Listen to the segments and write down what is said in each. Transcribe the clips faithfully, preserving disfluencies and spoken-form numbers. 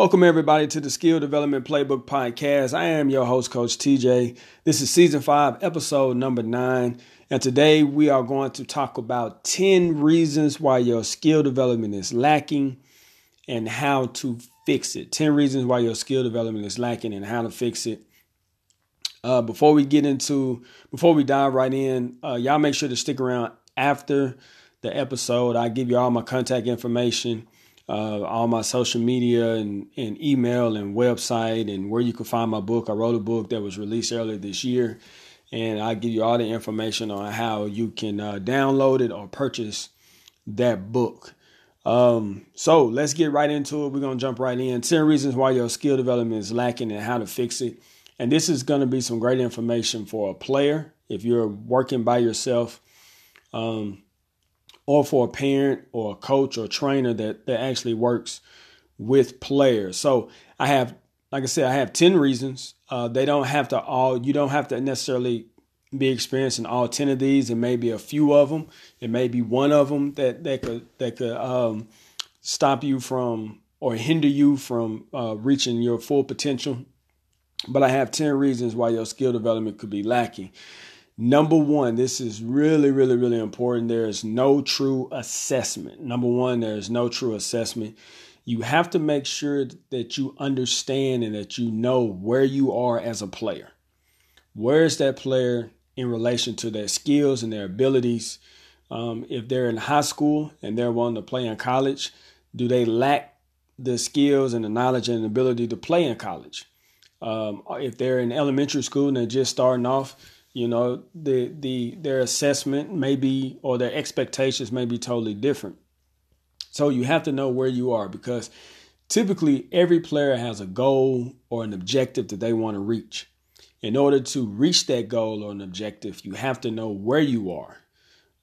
Welcome, everybody, to the Skill Development Playbook Podcast. I am your host, Coach T J. This is Season five, Episode number nine, and today we are going to talk about ten reasons why your skill development is lacking and how to fix it. ten reasons why your skill development is lacking and how to fix it. Uh, before we get into, before we dive right in, uh, y'all make sure to stick around after the episode. I give you all my contact information. Uh, all my social media and, and email and website and where you can find my book. I wrote a book that was released earlier this year, and I give you all the information on how you can uh, download it or purchase that book. Um, so let's get right into it. We're going to jump right in. ten reasons why your skill development is lacking and how to fix it. And this is going to be some great information for a player if you're working by yourself, um, or for a parent or a coach or trainer that, that actually works with players. So I have, like I said, I have ten reasons. Uh, they don't have to all, you don't have to necessarily be experiencing all ten of these. It may be a few of them. It may be one of them that, that could, that could um, stop you from or hinder you from uh, reaching your full potential. But I have ten reasons why your skill development could be lacking. Number one, this is really, really, really important. There is no true assessment. Number one, there is no true assessment. You have to make sure that you understand and that you know where you are as a player. Where is that player in relation to their skills and their abilities? Um, if they're in high school and they're wanting to play in college, do they lack the skills and the knowledge and ability to play in college? Um, if they're in elementary school and they're just starting off, You know, the the their assessment may be, or their expectations may be totally different. So you have to know where you are, because typically every player has a goal or an objective that they want to reach. In order to reach that goal or an objective, you have to know where you are.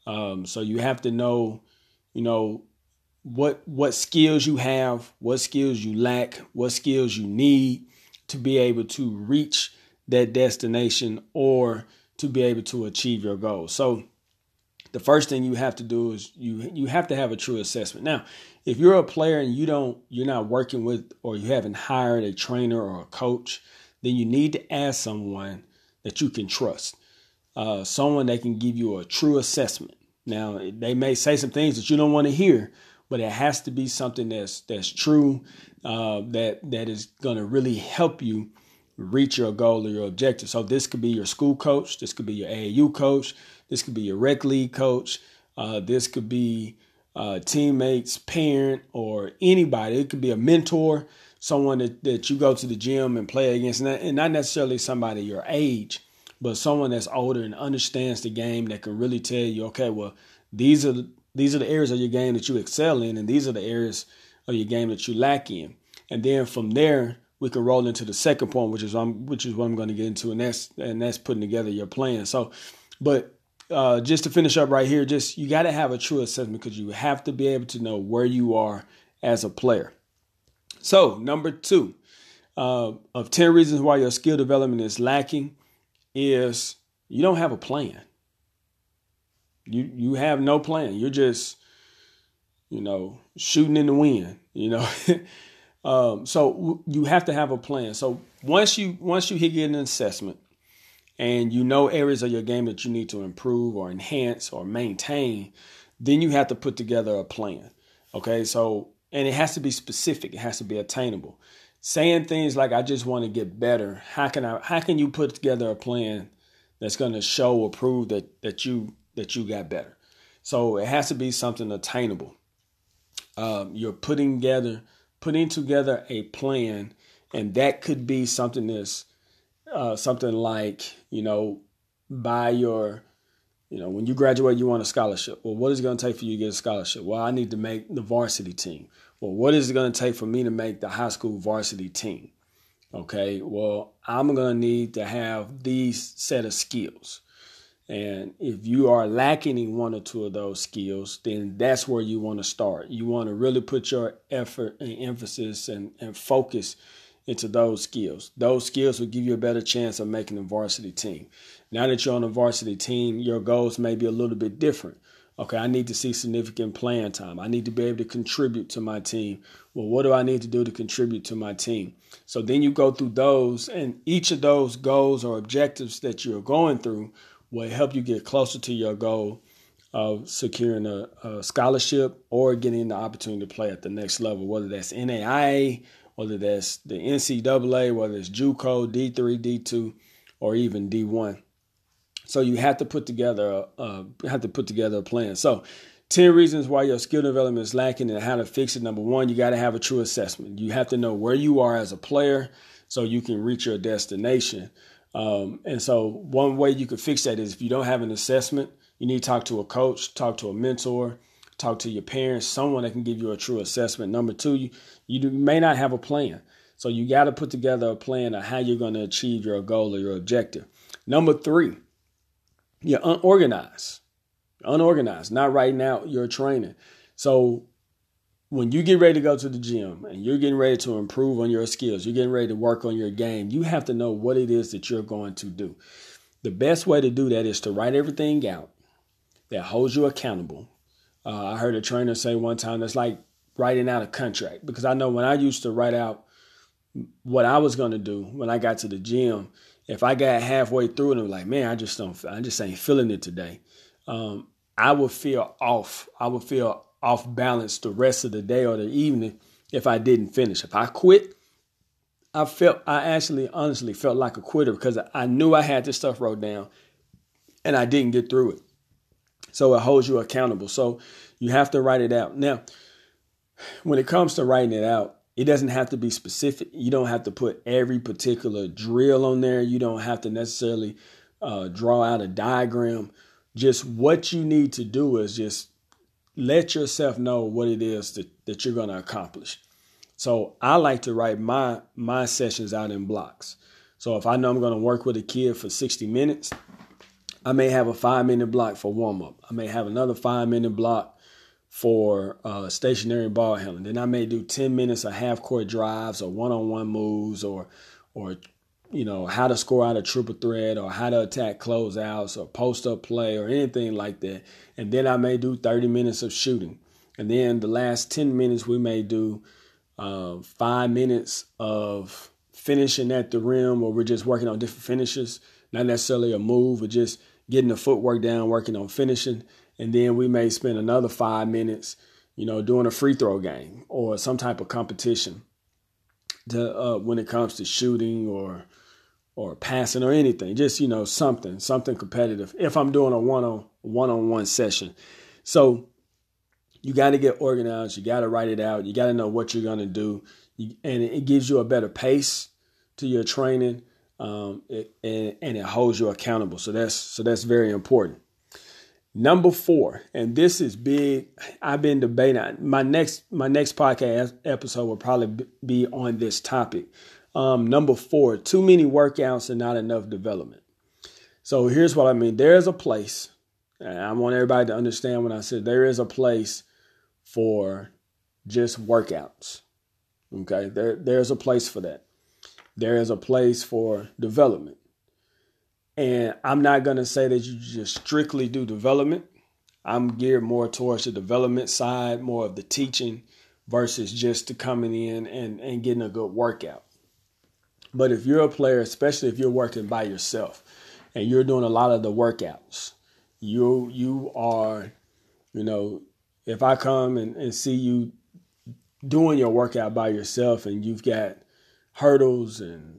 Um, so you have to know, you know, what what skills you have, what skills you lack, what skills you need to be able to reach that destination or to be able to achieve your goal. So the first thing you have to do is you you have to have a true assessment. Now, if you're a player and you don't you're not working with, or you haven't hired a trainer or a coach, then you need to ask someone that you can trust, uh, someone that can give you a true assessment. Now, they may say some things that you don't want to hear, but it has to be something that's that's true, uh, that that is going to really help you reach your goal or your objective. So this could be your school coach. This could be your A A U coach. This could be your rec league coach. Uh, this could be uh, teammates, parent, or anybody. It could be a mentor, someone that, that you go to the gym and play against, and not, and not necessarily somebody your age, but someone that's older and understands the game, that can really tell you, okay, well, these are the, these are the areas of your game that you excel in, and these are the areas of your game that you lack in. And then from there, we can roll into the second point, which is I'm, which is what I'm going to get into, and that's and that's putting together your plan. So, but uh, just to finish up right here, just you got to have a true assessment, because you have to be able to know where you are as a player. So, number two uh, of ten reasons why your skill development is lacking is you don't have a plan. You you have no plan. You're just, you know, shooting in the wind. You know. Um, so you have to have a plan. So once you once you get an assessment and you know areas of your game that you need to improve or enhance or maintain, then you have to put together a plan. Okay, so and it has to be specific. It has to be attainable. Saying things like, I just want to get better. How can I how can you put together a plan that's going to show or prove that that you that you got better? So it has to be something attainable. Um, you're putting together Putting together a plan, and that could be something that's uh, something like, you know, by your, you know, when you graduate, you want a scholarship. Well, what is it going to take for you to get a scholarship? Well, I need to make the varsity team. Well, what is it going to take for me to make the high school varsity team? Okay, well, I'm going to need to have these set of skills. And if you are lacking in one or two of those skills, then that's where you want to start. You want to really put your effort and emphasis and, and focus into those skills. Those skills will give you a better chance of making the varsity team. Now that you're on the varsity team, your goals may be a little bit different. Okay, I need to see significant playing time. I need to be able to contribute to my team. Well, what do I need to do to contribute to my team? So then you go through those, and each of those goals or objectives that you're going through will help you get closer to your goal of securing a, a scholarship or getting the opportunity to play at the next level, whether that's N A I A, whether that's the N C double A, whether it's JUCO, D three, D two, or even D one. So you have to put together a, uh, have to put together a plan. So ten reasons why your skill development is lacking and how to fix it. Number one, you got to have a true assessment. You have to know where you are as a player so you can reach your destination. Um, and so one way you could fix that is if you don't have an assessment, you need to talk to a coach, talk to a mentor, talk to your parents, someone that can give you a true assessment. Number two, you, you may not have a plan. So you got to put together a plan of how you're going to achieve your goal or your objective. Number three, you're unorganized, unorganized, not writing out your training. So when you get ready to go to the gym and you're getting ready to improve on your skills, you're getting ready to work on your game, you have to know what it is that you're going to do. The best way to do that is to write everything out that holds you accountable. Uh, I heard a trainer say one time, that's like writing out a contract, because I know when I used to write out what I was going to do when I got to the gym, if I got halfway through it and was like, man, I just don't, I just ain't feeling it today. Um, I would feel off. I would feel off balance the rest of the day or the evening if I didn't finish. If I quit, I felt, I actually honestly felt like a quitter because I knew I had this stuff wrote down and I didn't get through it. So it holds you accountable. So you have to write it out. Now, when it comes to writing it out, it doesn't have to be specific. You don't have to put every particular drill on there. You don't have to necessarily uh, draw out a diagram. Just what you need to do is just let yourself know what it is that, that you're going to accomplish. So I like to write my my sessions out in blocks. So if I know I'm going to work with a kid for sixty minutes, I may have a five-minute block for warm-up. I may have another five-minute block for uh, stationary ball handling. Then I may do ten minutes of half-court drives or one-on-one moves or, or you know, how to score out a triple threat or how to attack closeouts or post-up play or anything like that. And then I may do thirty minutes of shooting. And then the last ten minutes, we may do uh, five minutes of finishing at the rim where we're just working on different finishes, not necessarily a move, but just getting the footwork down, working on finishing. And then we may spend another five minutes, you know, doing a free throw game or some type of competition to, uh, when it comes to shooting or or passing or anything. Just, you know, something, something competitive if I'm doing a one-on, one-on-one session. So you got to get organized. You got to write it out. You got to know what you're going to do. You, and it gives you a better pace to your training um, it, and, and it holds you accountable. So that's so that's very important. Number four, and this is big. I've been debating. My next my next podcast episode will probably be on this topic. Um, number four, too many workouts and not enough development. So here's what I mean. There is a place, and I want everybody to understand when I said there is a place for just workouts. Okay, there there's a place for that. There is a place for development. And I'm not going to say that you just strictly do development. I'm geared more towards the development side, more of the teaching versus just to coming in and, and getting a good workout. But if you're a player, especially if you're working by yourself and you're doing a lot of the workouts, you you are, you know, if I come and, and see you doing your workout by yourself and you've got hurdles and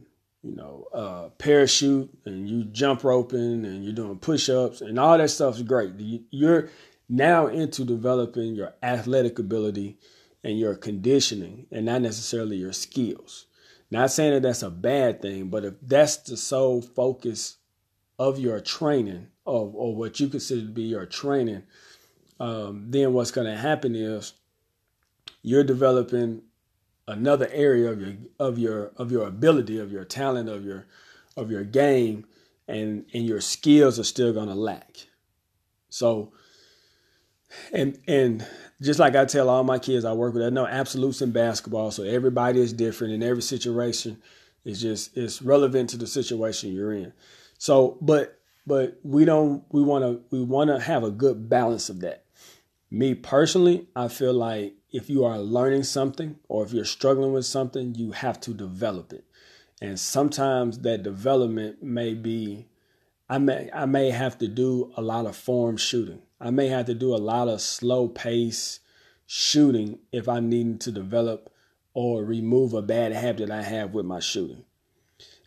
you know, uh, parachute and you jump roping and you're doing push-ups and all that stuff's great. You're now into developing your athletic ability and your conditioning and not necessarily your skills. Not saying that that's a bad thing, but if that's the sole focus of your training of, or what you consider to be your training, um, then what's going to happen is you're developing another area of your of your of your ability, of your talent, of your of your game, and, and your skills are still gonna lack. So and and just like I tell all my kids I work with, I know absolutes in basketball, so everybody is different in every situation. It's just it's relevant to the situation you're in. So but but we don't we wanna we wanna have a good balance of that. Me personally, I feel like if you are learning something or if you're struggling with something, you have to develop it. And sometimes that development may be, I may, I may have to do a lot of form shooting. I may have to do a lot of slow pace shooting if I'm needing to develop or remove a bad habit I have with my shooting.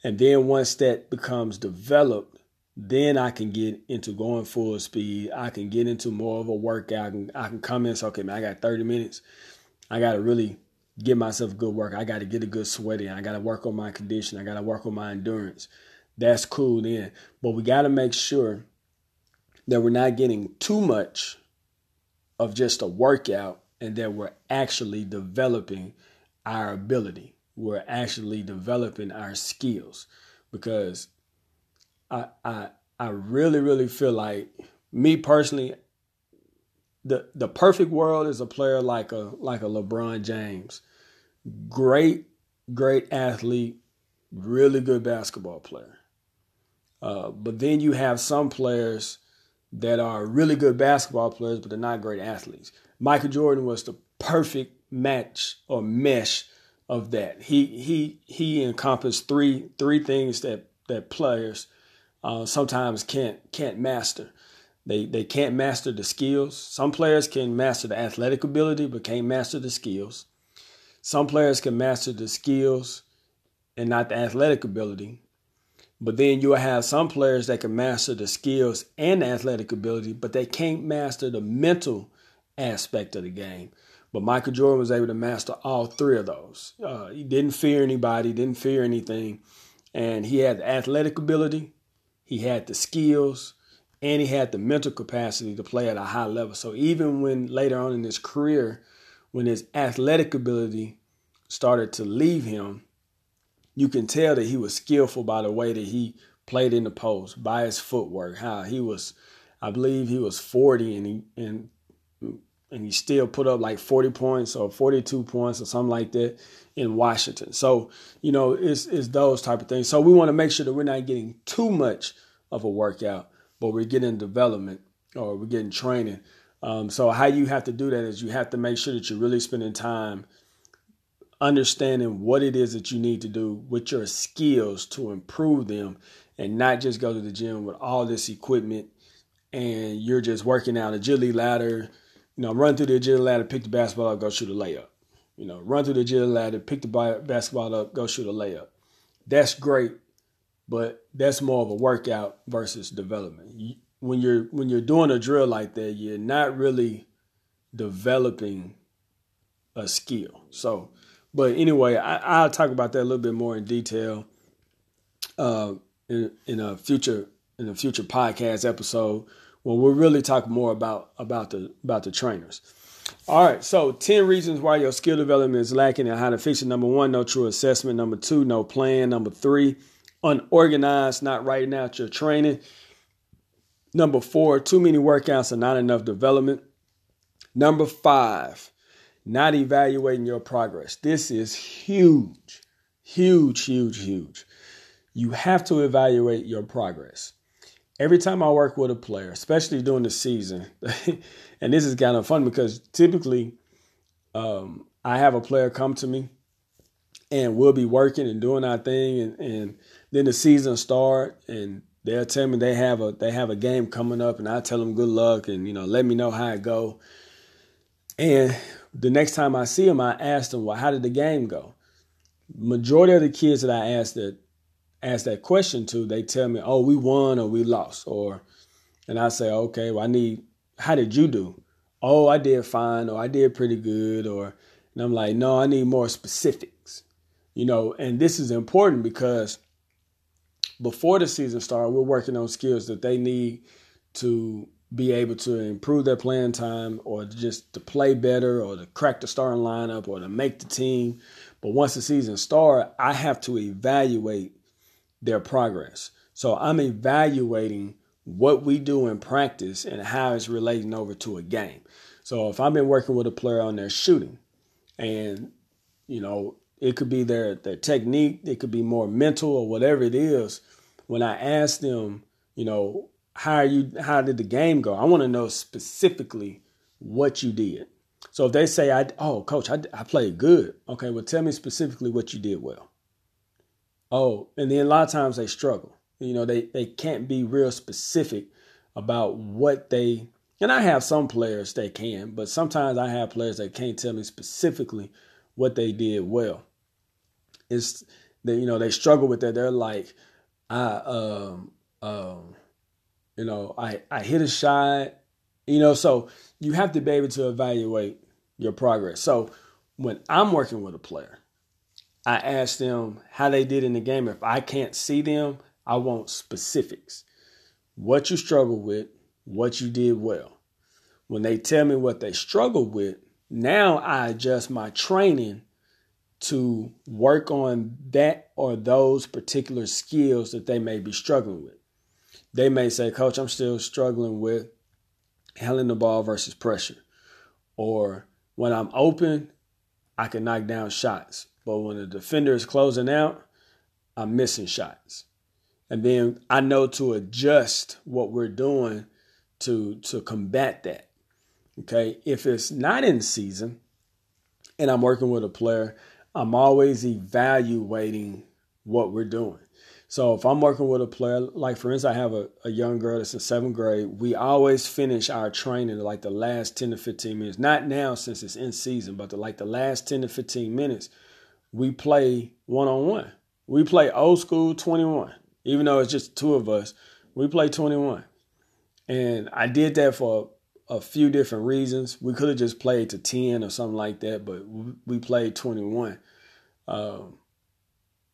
And then once that becomes developed, then I can get into going full speed. I can get into more of a workout. I can, I can come in and say, okay, man, I got thirty minutes. I got to really get myself good work. I got to get a good sweat in. I got to work on my condition. I got to work on my endurance. That's cool then. But we got to make sure that we're not getting too much of just a workout and that we're actually developing our ability. We're actually developing our skills, because I, I I really, really feel like, me personally, the the perfect world is a player like a like a LeBron James. Great, great athlete, really good basketball player. Uh, but then you have some players that are really good basketball players, but they're not great athletes. Michael Jordan was the perfect match or mesh of that. He he he encompassed three three things that that players Uh, sometimes can't can't master. They they can't master the skills. Some players can master the athletic ability, but can't master the skills. Some players can master the skills and not the athletic ability. But then you'll have some players that can master the skills and the athletic ability, but they can't master the mental aspect of the game. But Michael Jordan was able to master all three of those. Uh, he didn't fear anybody, didn't fear anything. And he had the athletic ability, he had the skills, and he had the mental capacity to play at a high level. So even when later on in his career, when his athletic ability started to leave him, you can tell that he was skillful by the way that he played in the post, by his footwork, how he was, I believe he was forty and he, and, and he still put up like forty points or forty-two points or something like that in Washington. So, you know, it's, it's those type of things. So we want to make sure that we're not getting too much of a workout, but we're getting development or we're getting training. Um, so how you have to do that is you have to make sure that you're really spending time understanding what it is that you need to do with your skills to improve them, and not just go to the gym with all this equipment and you're just working out a agility ladder, you know, run through the agility ladder, pick the basketball up, go shoot a layup. You know, run through the agility ladder, pick the basketball up, go shoot a layup. That's great, but that's more of a workout versus development. When you're when you're doing a drill like that, you're not really developing a skill. So, but anyway, I, I'll talk about that a little bit more in detail uh, in, in a future in a future podcast episode when we'll really talk more about about the about the trainers. All right, so ten reasons why your skill development is lacking and how to fix it. Number one, no true assessment. Number two, no plan. Number three, unorganized, not writing out your training. Number four, too many workouts and not enough development. Number five, not evaluating your progress. This is huge, huge, huge, huge. You have to evaluate your progress. Every time I work with a player, especially during the season, and this is kind of fun because typically um, I have a player come to me and we'll be working and doing our thing, and, and then the season start and they'll tell me they have a they have a game coming up, and I tell them good luck and, you know, let me know how it go. And the next time I see them, I ask them, well, how did the game go? Majority of the kids that I asked that ask that question to, they tell me, oh, we won or we lost. Or, and I say, okay, well, I need, how did you do? Oh, I did fine, or I did pretty good. Or, and I'm like, no, I need more specifics, you know, and this is important because before the season started, we're working on skills that they need to be able to improve their playing time, or just to play better, or to crack the starting lineup, or to make the team. But once the season starts, I have to evaluate their progress. So I'm evaluating what we do in practice and how it's relating over to a game. So if I've been working with a player on their shooting, and, you know, it could be their, their technique, it could be more mental or whatever it is. When I ask them, you know, how are you, how did the game go? I want to know specifically what you did. So if they say, I, oh, coach, I, I played good. Okay, well, tell me specifically what you did well. Oh, and then a lot of times they struggle. You know, they, they can't be real specific about what they, and I have some players that can, but sometimes I have players that can't tell me specifically what they did well. It's, they, you know, they struggle with that. They're like, I, um, um, you know, I, I hit a shot, you know, so you have to be able to evaluate your progress. So when I'm working with a player, I ask them how they did in the game. If I can't see them, I want specifics. What you struggle with, what you did well. When they tell me what they struggle with, now I adjust my training to work on that or those particular skills that they may be struggling with. They may say, Coach, I'm still struggling with handling the ball versus pressure. Or when I'm open, I can knock down shots. But when the defender is closing out, I'm missing shots. And then I know to adjust what we're doing to, to combat that. Okay, if it's not in season and I'm working with a player, I'm always evaluating what we're doing. So if I'm working with a player, like for instance, I have a, a young girl that's in seventh grade. We always finish our training like the last ten to fifteen minutes. Not now since it's in season, but the, like the last ten to fifteen minutes, we play one-on-one. We play old school twenty-one. Even though it's just two of us, we play twenty-one. And I did that for a few different reasons. We could have just played to ten or something like that, but we played twenty-one um,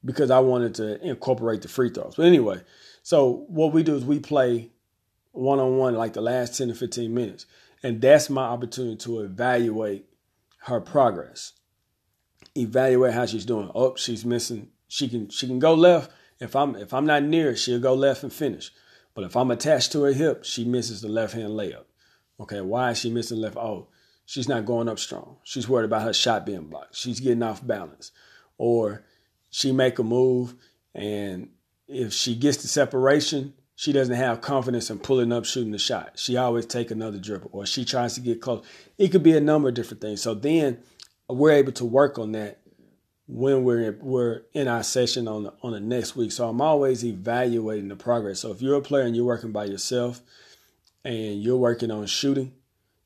because I wanted to incorporate the free throws. But anyway, so what we do is we play one-on-one like the last ten to fifteen minutes. And that's my opportunity to evaluate her progress. Evaluate how she's doing. Oh, she's missing. She can she can go left. If I'm if I'm not near, she'll go left and finish. But if I'm attached to her hip, she misses the left hand layup. Okay, why is she missing left? Oh, she's not going up strong. She's worried about her shot being blocked. She's getting off balance. Or she make a move, and if she gets the separation, she doesn't have confidence in pulling up, shooting the shot. She always take another dribble, or she tries to get close. It could be a number of different things. So then we're able to work on that when we're we're in our session on the, on the next week. So I'm always evaluating the progress. So if you're a player and you're working by yourself and you're working on shooting,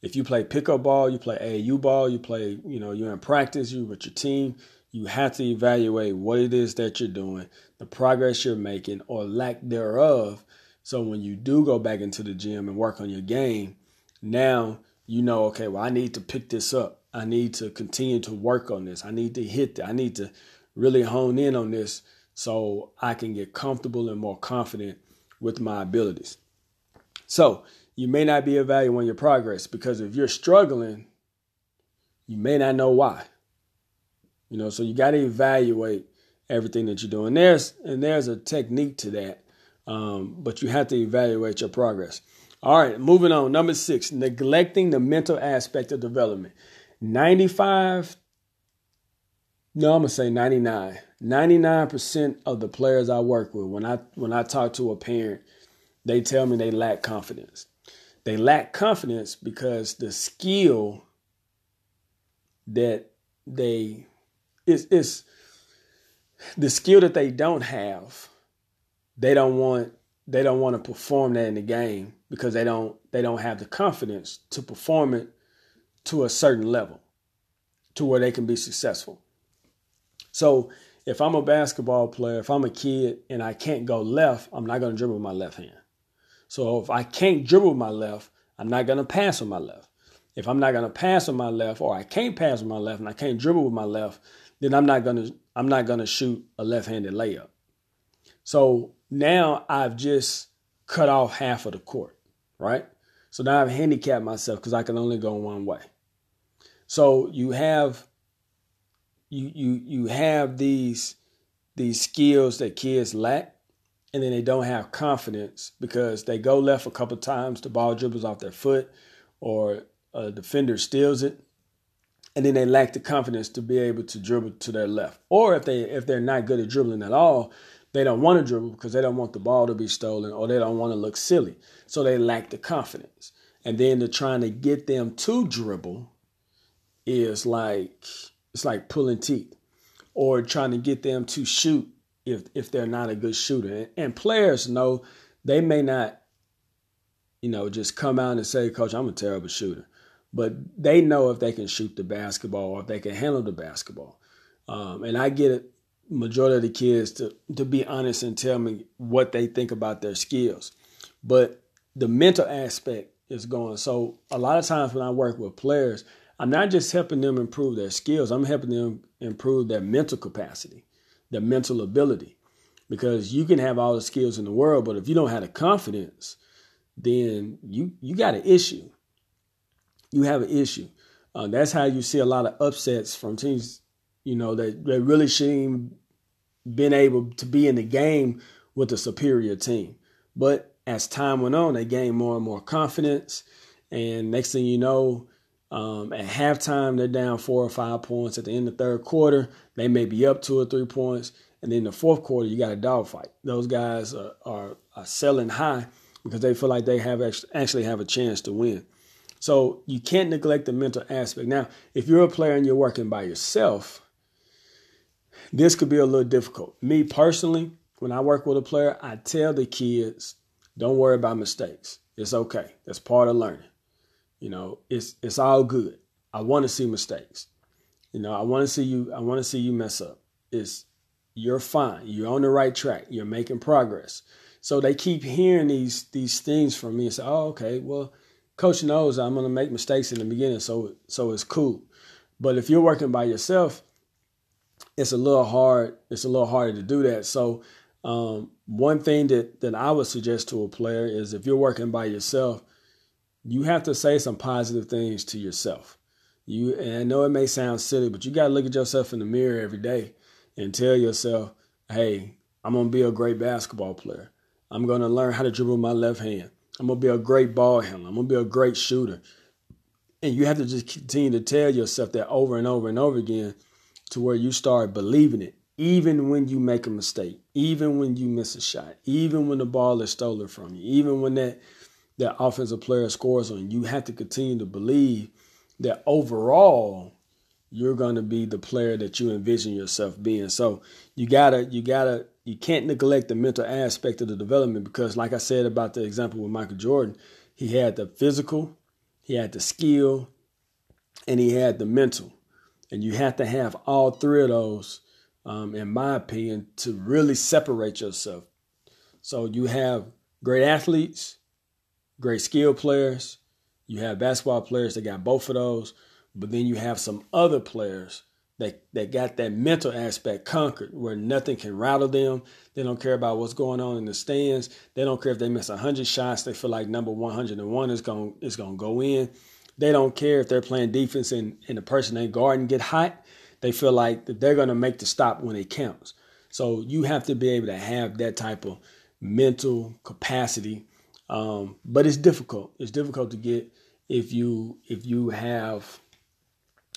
if you play pickup ball, you play A A U ball, you play, you know, you're in practice, you're with your team, you have to evaluate what it is that you're doing, the progress you're making or lack thereof. So when you do go back into the gym and work on your game, now you know, okay, well, I need to pick this up. I need to continue to work on this. I need to hit that. I need to really hone in on this so I can get comfortable and more confident with my abilities. So you may not be evaluating your progress because if you're struggling, you may not know why. You know, so you got to evaluate everything that you're doing. There's and there's a technique to that, um, but you have to evaluate your progress. All right, moving on. Number six, neglecting the mental aspect of development. ninety-five, no, I'm going to say ninety-nine. ninety-nine percent of the players I work with, when I when I talk to a parent, they tell me they lack confidence. They lack confidence because the skill that they is is the skill that they don't have, they don't want they don't want to perform that in the game because they don't they don't have the confidence to perform it to a certain level, to where they can be successful. So if I'm a basketball player, if I'm a kid and I can't go left, I'm not going to dribble with my left hand. So if I can't dribble with my left, I'm not going to pass with my left. If I'm not going to pass with my left, or I can't pass with my left and I can't dribble with my left, then I'm not going to I'm not going to shoot a left-handed layup. So now I've just cut off half of the court, right? So now I've handicapped myself because I can only go one way. So you have you you you have these these skills that kids lack, and then they don't have confidence because they go left a couple of times, the ball dribbles off their foot, or a defender steals it, and then they lack the confidence to be able to dribble to their left. Or if they if they're not good at dribbling at all, they don't want to dribble because they don't want the ball to be stolen or they don't want to look silly. So they lack the confidence. And then to trying to get them to dribble is like, it's like pulling teeth, or trying to get them to shoot if if they're not a good shooter. And, and players know they may not, you know, just come out and say, Coach, I'm a terrible shooter. But they know if they can shoot the basketball or if they can handle the basketball. Um, and I get it. Majority of the kids to, to be honest and tell me what they think about their skills. But the mental aspect is going. So a lot of times when I work with players, I'm not just helping them improve their skills. I'm helping them improve their mental capacity, their mental ability, because you can have all the skills in the world, but if you don't have the confidence, then you, you got an issue. You have an issue. Uh, that's how you see a lot of upsets from teams, you know, that they, they really shouldn't been able to be in the game with a superior team. But as time went on, they gained more and more confidence. And next thing you know, um, at halftime, they're down four or five points. At the end of the third quarter, they may be up two or three points. And then in the fourth quarter, you got a dogfight. Those guys are, are, are selling high because they feel like they have actually have a chance to win. So you can't neglect the mental aspect. Now, if you're a player and you're working by yourself, this could be a little difficult. Me personally, when I work with a player, I tell the kids, don't worry about mistakes. It's okay. That's part of learning. You know, it's it's all good. I want to see mistakes. You know, I want to see you I want to see you mess up. It's you're fine. You're on the right track. You're making progress. So they keep hearing these these things from me and say, "Oh, okay. Well, Coach knows I'm going to make mistakes in the beginning, so so it's cool." But if you're working by yourself, It's a little hard. It's a little harder to do that. So um, one thing that, that I would suggest to a player is if you're working by yourself, you have to say some positive things to yourself. You and I know it may sound silly, but you got to look at yourself in the mirror every day and tell yourself, hey, I'm going to be a great basketball player. I'm going to learn how to dribble my left hand. I'm going to be a great ball handler. I'm going to be a great shooter. And you have to just continue to tell yourself that over and over and over again, to where you start believing it, even when you make a mistake, even when you miss a shot, even when the ball is stolen from you, even when that, that offensive player scores on you, you have to continue to believe that overall you're going to be the player that you envision yourself being. So you gotta, you gotta, you can't neglect the mental aspect of the development because, like I said about the example with Michael Jordan, he had the physical, he had the skill, and he had the mental. And you have to have all three of those, um, in my opinion, to really separate yourself. So you have great athletes, great skilled players. You have basketball players that got both of those. But then you have some other players that, that got that mental aspect conquered where nothing can rattle them. They don't care about what's going on in the stands. They don't care if they miss one hundred shots. They feel like number one hundred one is going is going to go in. They don't care if they're playing defense and, and the person they guard and get hot. They feel like that they're going to make the stop when it counts. So you have to be able to have that type of mental capacity. Um, but it's difficult. It's difficult to get if you if you have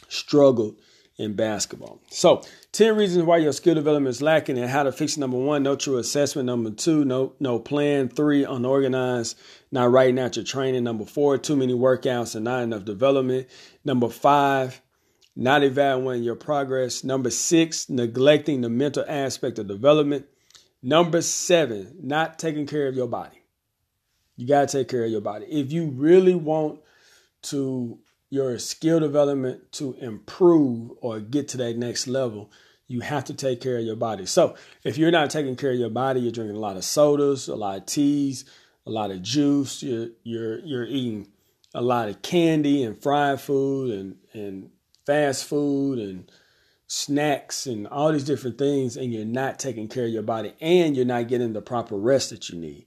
struggled in basketball. So ten reasons why your skill development is lacking and how to fix it. Number one, no true assessment. Number two, no no plan. Three, unorganized, not writing out your training. Number four, too many workouts and not enough development. Number five, not evaluating your progress. Number six, neglecting the mental aspect of development. Number seven, not taking care of your body. You got to take care of your body. If you really want to your skill development to improve or get to that next level, you have to take care of your body. So if you're not taking care of your body, you're drinking a lot of sodas, a lot of teas, a lot of juice. You're, you're, you're eating a lot of candy and fried food and, and fast food and snacks and all these different things. And you're not taking care of your body and you're not getting the proper rest that you need.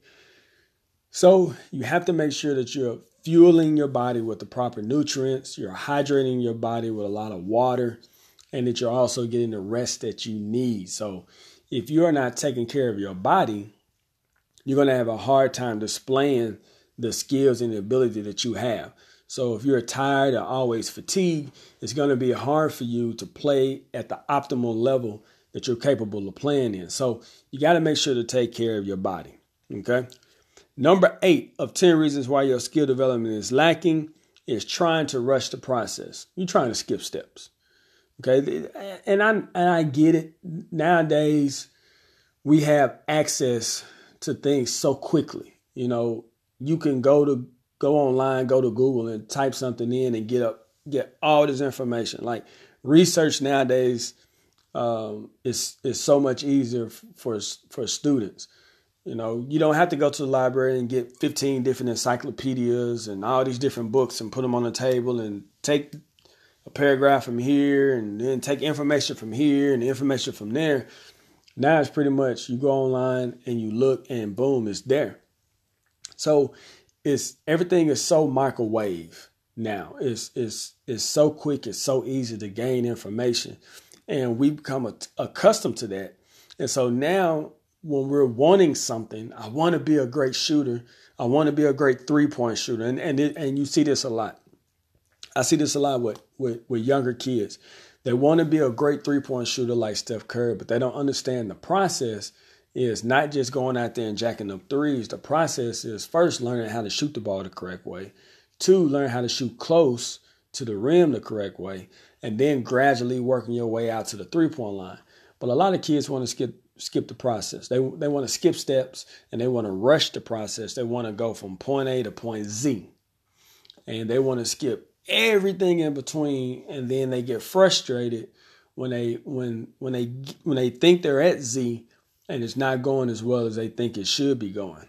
So you have to make sure that you're fueling your body with the proper nutrients, you're hydrating your body with a lot of water, and that you're also getting the rest that you need. So if you're not taking care of your body, you're going to have a hard time displaying the skills and the ability that you have. So if you're tired or always fatigued, it's going to be hard for you to play at the optimal level that you're capable of playing in. So you got to make sure to take care of your body. Okay. Number eight of ten reasons why your skill development is lacking is trying to rush the process. You're trying to skip steps. Okay. And I, and I get it. Nowadays, we have access to things so quickly. You know, you can go to go online, go to Google and type something in and get up, get all this information. Like research nowadays um, is, is so much easier for, for students. You know, you don't have to go to the library and get fifteen different encyclopedias and all these different books and put them on the table and take a paragraph from here and then take information from here and information from there. Now it's pretty much you go online and you look and boom, it's there. So it's everything is so microwave now. It's it's it's so quick. It's so easy to gain information, and we become a, accustomed to that. And so now, when we're wanting something, I want to be a great shooter. I want to be a great three-point shooter. And and it, and you see this a lot. I see this a lot with, with, with younger kids. They want to be a great three-point shooter like Steph Curry, but they don't understand the process is not just going out there and jacking up threes. The process is first learning how to shoot the ball the correct way. Two, learn how to shoot close to the rim the correct way. And then gradually working your way out to the three-point line. But a lot of kids want to skip skip the process. They they want to skip steps and they want to rush the process. They want to go from point A to point Z. And they want to skip everything in between. And then they get frustrated when they when when they when they think they're at Z and it's not going as well as they think it should be going.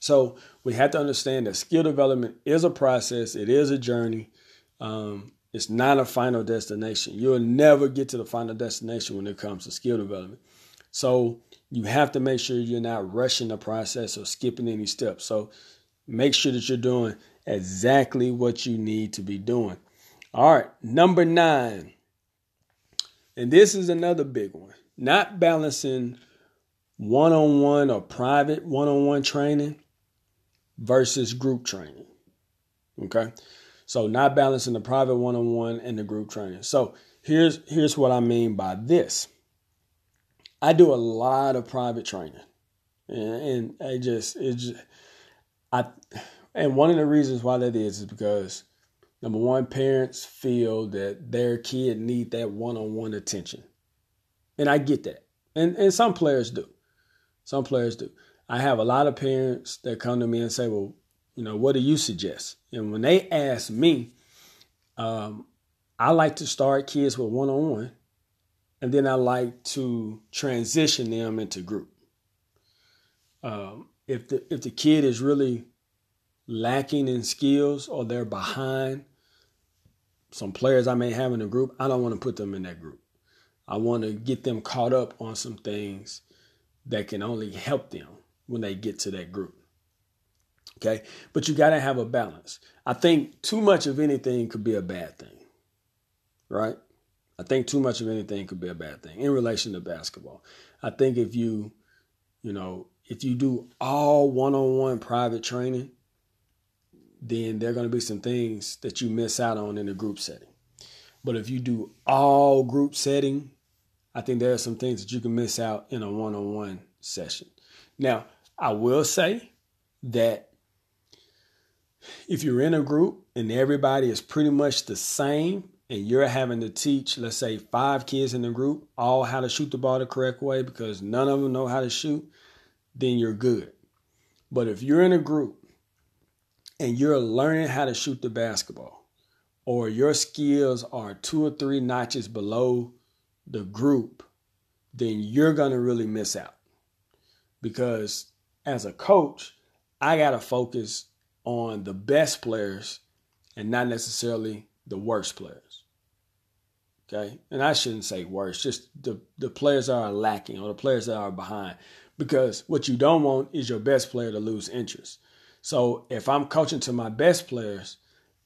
So we have to understand that skill development is a process. It is a journey. Um, it's not a final destination. You'll never get to the final destination when it comes to skill development. So you have to make sure you're not rushing the process or skipping any steps. So make sure that you're doing exactly what you need to be doing. All right. Number nine. And this is another big one. Not balancing one-on-one or private one-on-one training versus group training. Okay. So not balancing the private one-on-one and the group training. So here's, here's what I mean by this. I do a lot of private training, and, and I just, it just, I, and one of the reasons why that is is because number one, parents feel that their kid need that one-on-one attention, and I get that, and and some players do, some players do. I have a lot of parents that come to me and say, well, you know, what do you suggest? And when they ask me, um, I like to start kids with one-on-one. And then I like to transition them into group. Um, if the if the kid is really lacking in skills or they're behind some players I may have in a group, I don't want to put them in that group. I want to get them caught up on some things that can only help them when they get to that group. Okay, but you got to have a balance. I think too much of anything could be a bad thing, right? I think too much of anything could be a bad thing in relation to basketball. I think if you, you know, if you do all one-on-one private training, then there are going to be some things that you miss out on in a group setting. But if you do all group setting, I think there are some things that you can miss out in a one-on-one session. Now, I will say that if you're in a group and everybody is pretty much the same, and you're having to teach, let's say, five kids in the group all how to shoot the ball the correct way because none of them know how to shoot, then you're good. But if you're in a group and you're learning how to shoot the basketball, or your skills are two or three notches below the group, then you're going to really miss out. Because as a coach, I got to focus on the best players and not necessarily the worst players, okay? And I shouldn't say worst, just the, the players that are lacking or the players that are behind, because what you don't want is your best player to lose interest. So if I'm coaching to my best players,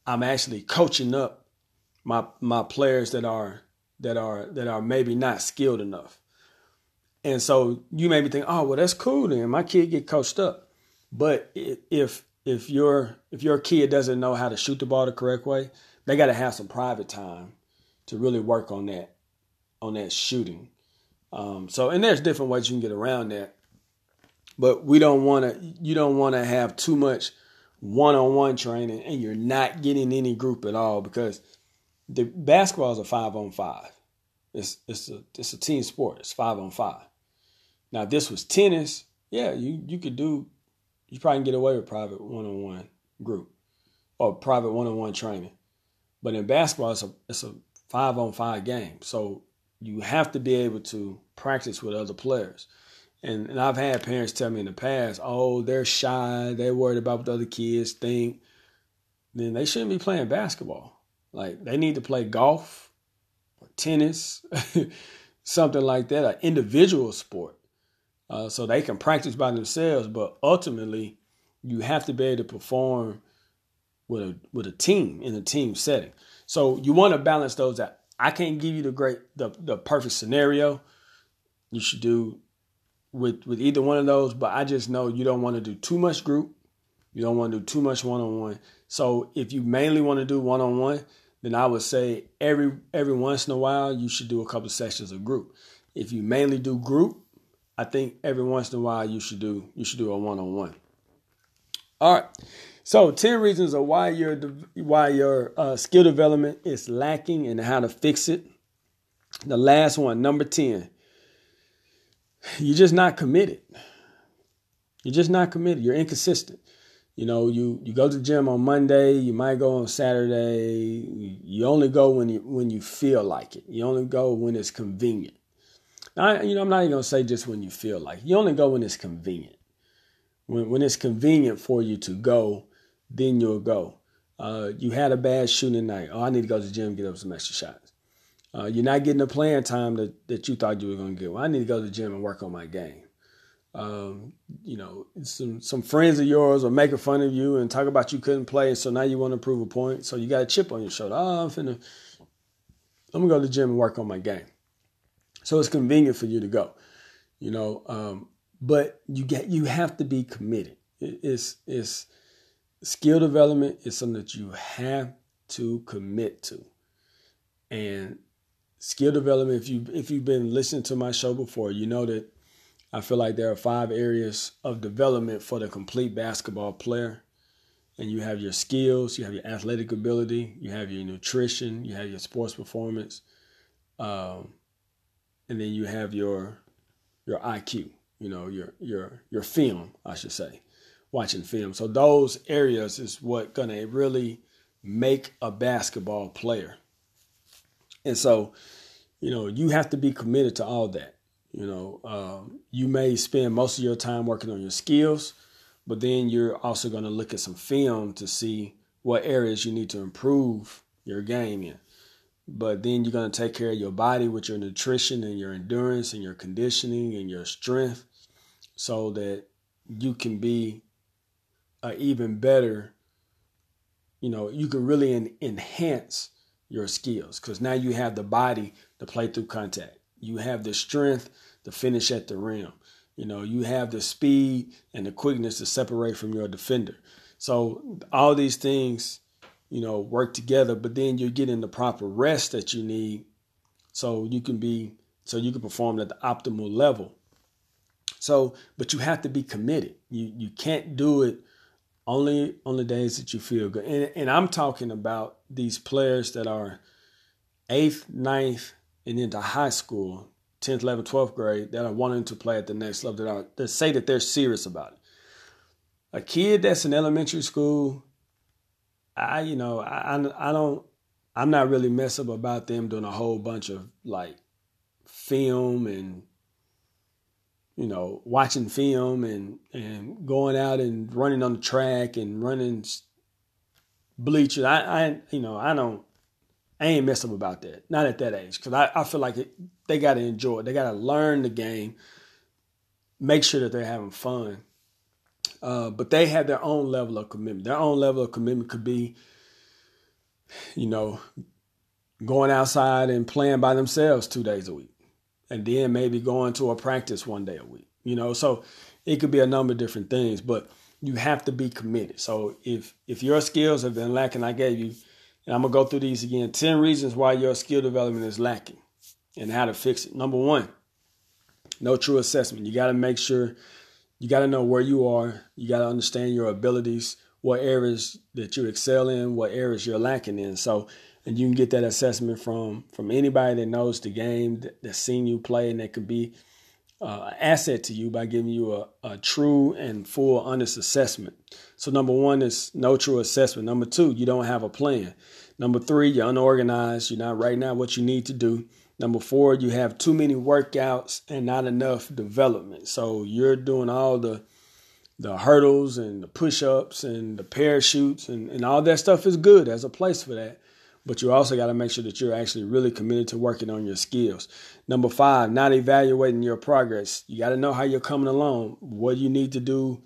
I'm actually coaching up my my players that are that are that are maybe not skilled enough. And so you maybe think, oh, well, that's cool then. My kid get coached up. But if if your if your kid doesn't know how to shoot the ball the correct way, they got to have some private time to really work on that, on that shooting. Um, so, and there's different ways you can get around that. But we don't want to, you don't want to have too much one-on-one training and you're not getting any group at all, because the basketball is a five-on-five. It's it's a it's a team sport. It's five-on-five. Now, if this was tennis, yeah, you, you could do, you probably can get away with private one-on-one group or private one-on-one training. But in basketball, it's a it's a five-on-five game. So you have to be able to practice with other players. And, and I've had parents tell me in the past, oh, they're shy, they're worried about what the other kids think. Then they shouldn't be playing basketball. Like, they need to play golf or tennis, something like that, an individual sport. Uh, so they can practice by themselves. But ultimately, you have to be able to perform with a, with a team, in a team setting. So you want to balance those out. I can't give you the great, the, the perfect scenario you should do with with either one of those, but I just know you don't want to do too much group. You don't want to do too much one-on-one. So if you mainly want to do one-on-one, then I would say every every once in a while, you should do a couple of sessions of group. If you mainly do group, I think every once in a while you should do you should do a one-on-one. All right. So ten reasons of why your why your uh, skill development is lacking and how to fix it. The last one, number ten. You're just not committed. You're just not committed. You're inconsistent. You know, you, you go to the gym on Monday. You might go on Saturday. You only go when you when you feel like it. You only go when it's convenient. Now, you know, I'm not even going to say just when you feel like it. You only go when it's convenient. When when it's convenient for you to go, then you'll go. Uh, you had a bad shooting night. Oh, I need to go to the gym and get up some extra shots. Uh, you're not getting the playing time that, that you thought you were going to get. Well, I need to go to the gym and work on my game. Um, you know, some some friends of yours are making fun of you and talk about you couldn't play, and so now you want to prove a point. So you got a chip on your shoulder. Oh, I'm finna, I'm going to go to the gym and work on my game. So it's convenient for you to go, you know. Um, but you get you have to be committed. It, it's it's skill development is something that you have to commit to, and skill development, if, you, if you've been listening to my show before, you know that I feel like there are five areas of development for the complete basketball player. And you have your skills, you have your athletic ability, you have your nutrition, you have your sports performance, um, and then you have your your I Q, you know, your your your film, I should say, watching film. So those areas is what going to really make a basketball player. And so, you know, you have to be committed to all that. You know, um, you may spend most of your time working on your skills, but then you're also going to look at some film to see what areas you need to improve your game in. But then you're going to take care of your body with your nutrition and your endurance and your conditioning and your strength, so that you can be an even better, you know, you can really en- enhance your skills, because now you have the body to play through contact. You have the strength to finish at the rim. You know, you have the speed and the quickness to separate from your defender. So all these things, you know, work together, but then you're getting the proper rest that you need so you can be, so you can perform at the optimal level. So, but you have to be committed. You you can't do it only on the days that you feel good. And, and I'm talking about these players that are eighth, ninth, and into high school, tenth, eleventh, twelfth grade, that are wanting to play at the next level, that, are, that say that they're serious about it. A kid that's in elementary school, I, you know, I, I, I don't, I'm not really messed up about them doing a whole bunch of like film and, you know, watching film and, and going out and running on the track and running bleachers. I, I you know, I don't, I ain't messed up about that. Not at that age. Because I, I feel like it, they got to enjoy it. They got to learn the game. Make sure that they're having fun. Uh, but they have their own level of commitment. Their own level of commitment could be, you know, going outside and playing by themselves two days a week. And then maybe going to a practice one day a week, you know. So it could be a number of different things, but you have to be committed. So if if your skills have been lacking, I gave you, and I'm going to go through these again, ten reasons why your skill development is lacking and how to fix it. Number one, no true assessment. You got to make sure You got to know where you are. You got to understand your abilities, what areas that you excel in, what areas you're lacking in. So, and you can get that assessment from from anybody that knows the game, that, that's seen you play, and that could be uh, an asset to you by giving you a, a true and full, honest assessment. So number one is no true assessment. Number two, you don't have a plan. Number three, you're unorganized. You're not writing out what you need to do. Number four, you have too many workouts and not enough development. So you're doing all the the hurdles and the push-ups and the parachutes and, and all that stuff is good. There's a place for that. But you also got to make sure that you're actually really committed to working on your skills. Number five, not evaluating your progress. You got to know how you're coming along. What do you need to do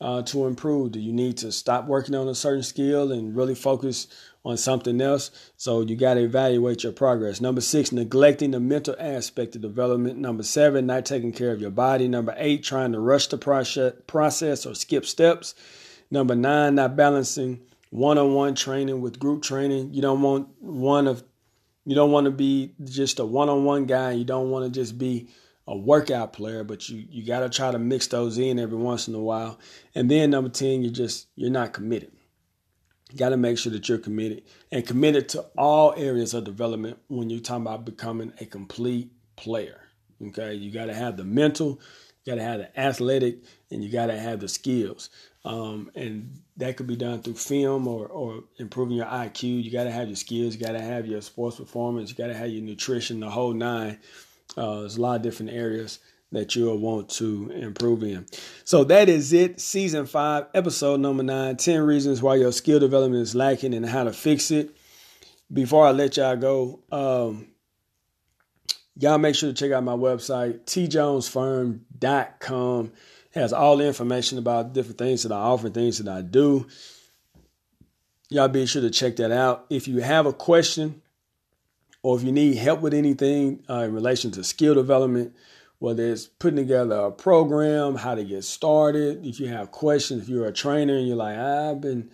uh, to improve? Do you need to stop working on a certain skill and really focus on something else? So you got to evaluate your progress. Number six, neglecting the mental aspect of development. Number seven, not taking care of your body. Number eight, trying to rush the process or skip steps. Number nine, not balancing one-on-one training with group training. You don't want one of, you don't want to be just a one-on-one guy. You don't want to just be a workout player, but you you got to try to mix those in every once in a while. And then number ten, you just you're not committed. Got to make sure that you're committed and committed to all areas of development when you're talking about becoming a complete player. Okay, you got to have the mental, you got to have the athletic, and you got to have the skills. Um, and that could be done through film or, or improving your I Q. You got to have your skills, you got to have your sports performance, you got to have your nutrition, the whole nine. Uh, there's a lot of different areas that you'll want to improve in. So that is it. Season five, episode number nine, ten reasons why your skill development is lacking and how to fix it. Before I let y'all go, um, y'all make sure to check out my website, t jones firm dot com. It has all the information about different things that I offer, things that I do. Y'all be sure to check that out. If you have a question or if you need help with anything uh, in relation to skill development, whether it's putting together a program, how to get started. If you have questions, if you're a trainer and you're like, I've been,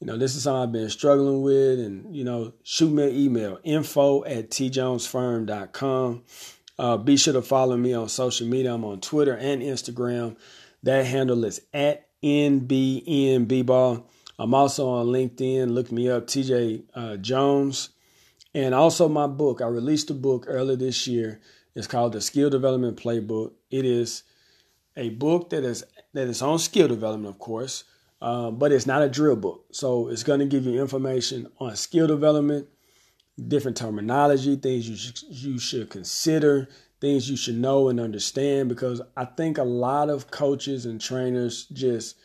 you know, this is something I've been struggling with. And, you know, shoot me an email, info at t jones firm dot com. Uh, be sure to follow me on social media. I'm on Twitter and Instagram. That handle is at N B N B ball. I'm also on LinkedIn. Look me up, T J uh, Jones. And also my book. I released a book earlier this year. It's called the Skill Development Playbook. It is a book that is that is on skill development, of course, uh, but it's not a drill book. So it's going to give you information on skill development, different terminology, things you sh- you should consider, things you should know and understand. Because I think a lot of coaches and trainers just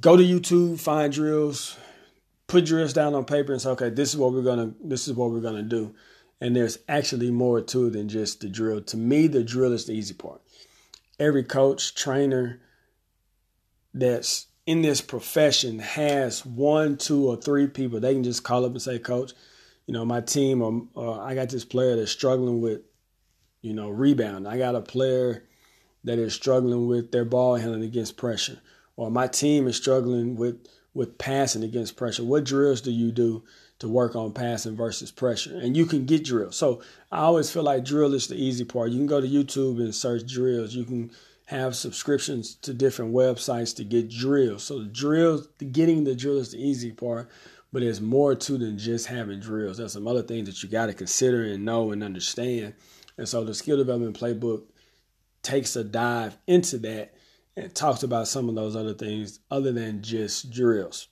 go to YouTube, find drills, put drills down on paper, and say, "Okay, this is what we're gonna this is what we're gonna do." And there's actually more to it than just the drill. To me, the drill is the easy part. Every coach, trainer that's in this profession has one, two, or three people. They can just call up and say, Coach, you know, my team, or, or I got this player that's struggling with, you know, rebound. I got a player that is struggling with their ball handling against pressure. Or my team is struggling with, with passing against pressure. What drills do you do to work on passing versus pressure? And you can get drills. So I always feel like drill is the easy part. You can go to YouTube and search drills. You can have subscriptions to different websites to get drills. So the drills, getting the drill is the easy part, but there's more to than just having drills. There's some other things that you got to consider and know and understand. And so the Skill Development Playbook takes a dive into that and talks about some of those other things other than just drills.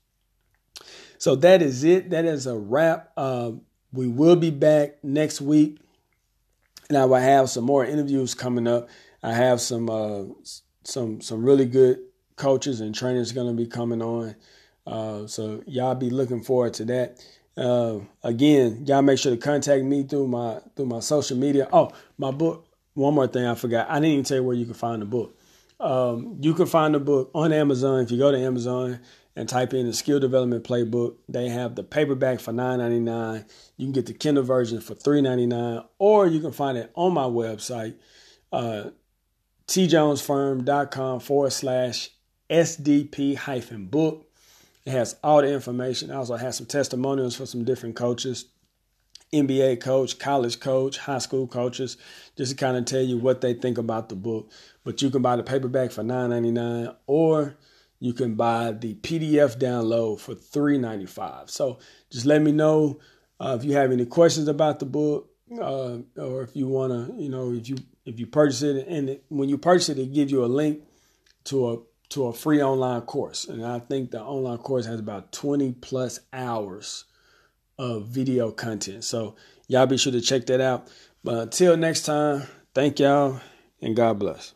So that is it. That is a wrap. Uh, we will be back next week, and I will have some more interviews coming up. I have some uh, some some really good coaches and trainers going to be coming on. Uh, so y'all be looking forward to that. Uh, again, y'all make sure to contact me through my through my social media. Oh, my book. One more thing I forgot. I didn't even tell you where you can find the book. Um, you can find the book on Amazon. If you go to Amazon and type in the Skill Development Playbook, they have the paperback for nine ninety-nine. You can get the Kindle version for three ninety-nine, or you can find it on my website, uh, t jones firm dot com forward slash SDP hyphen book. It has all the information. I also have some testimonials for some different coaches N B A coach, college coach, high school coaches, just to kind of tell you what they think about the book. But you can buy the paperback for nine ninety-nine, or you can buy the P D F download for three ninety-five. So just let me know uh, if you have any questions about the book, uh, or if you want to, you know, if you if you purchase it, and it, when you purchase it, it gives you a link to a to a free online course. And I think the online course has about twenty plus hours of video content. So y'all be sure to check that out. But until next time, thank y'all and God bless.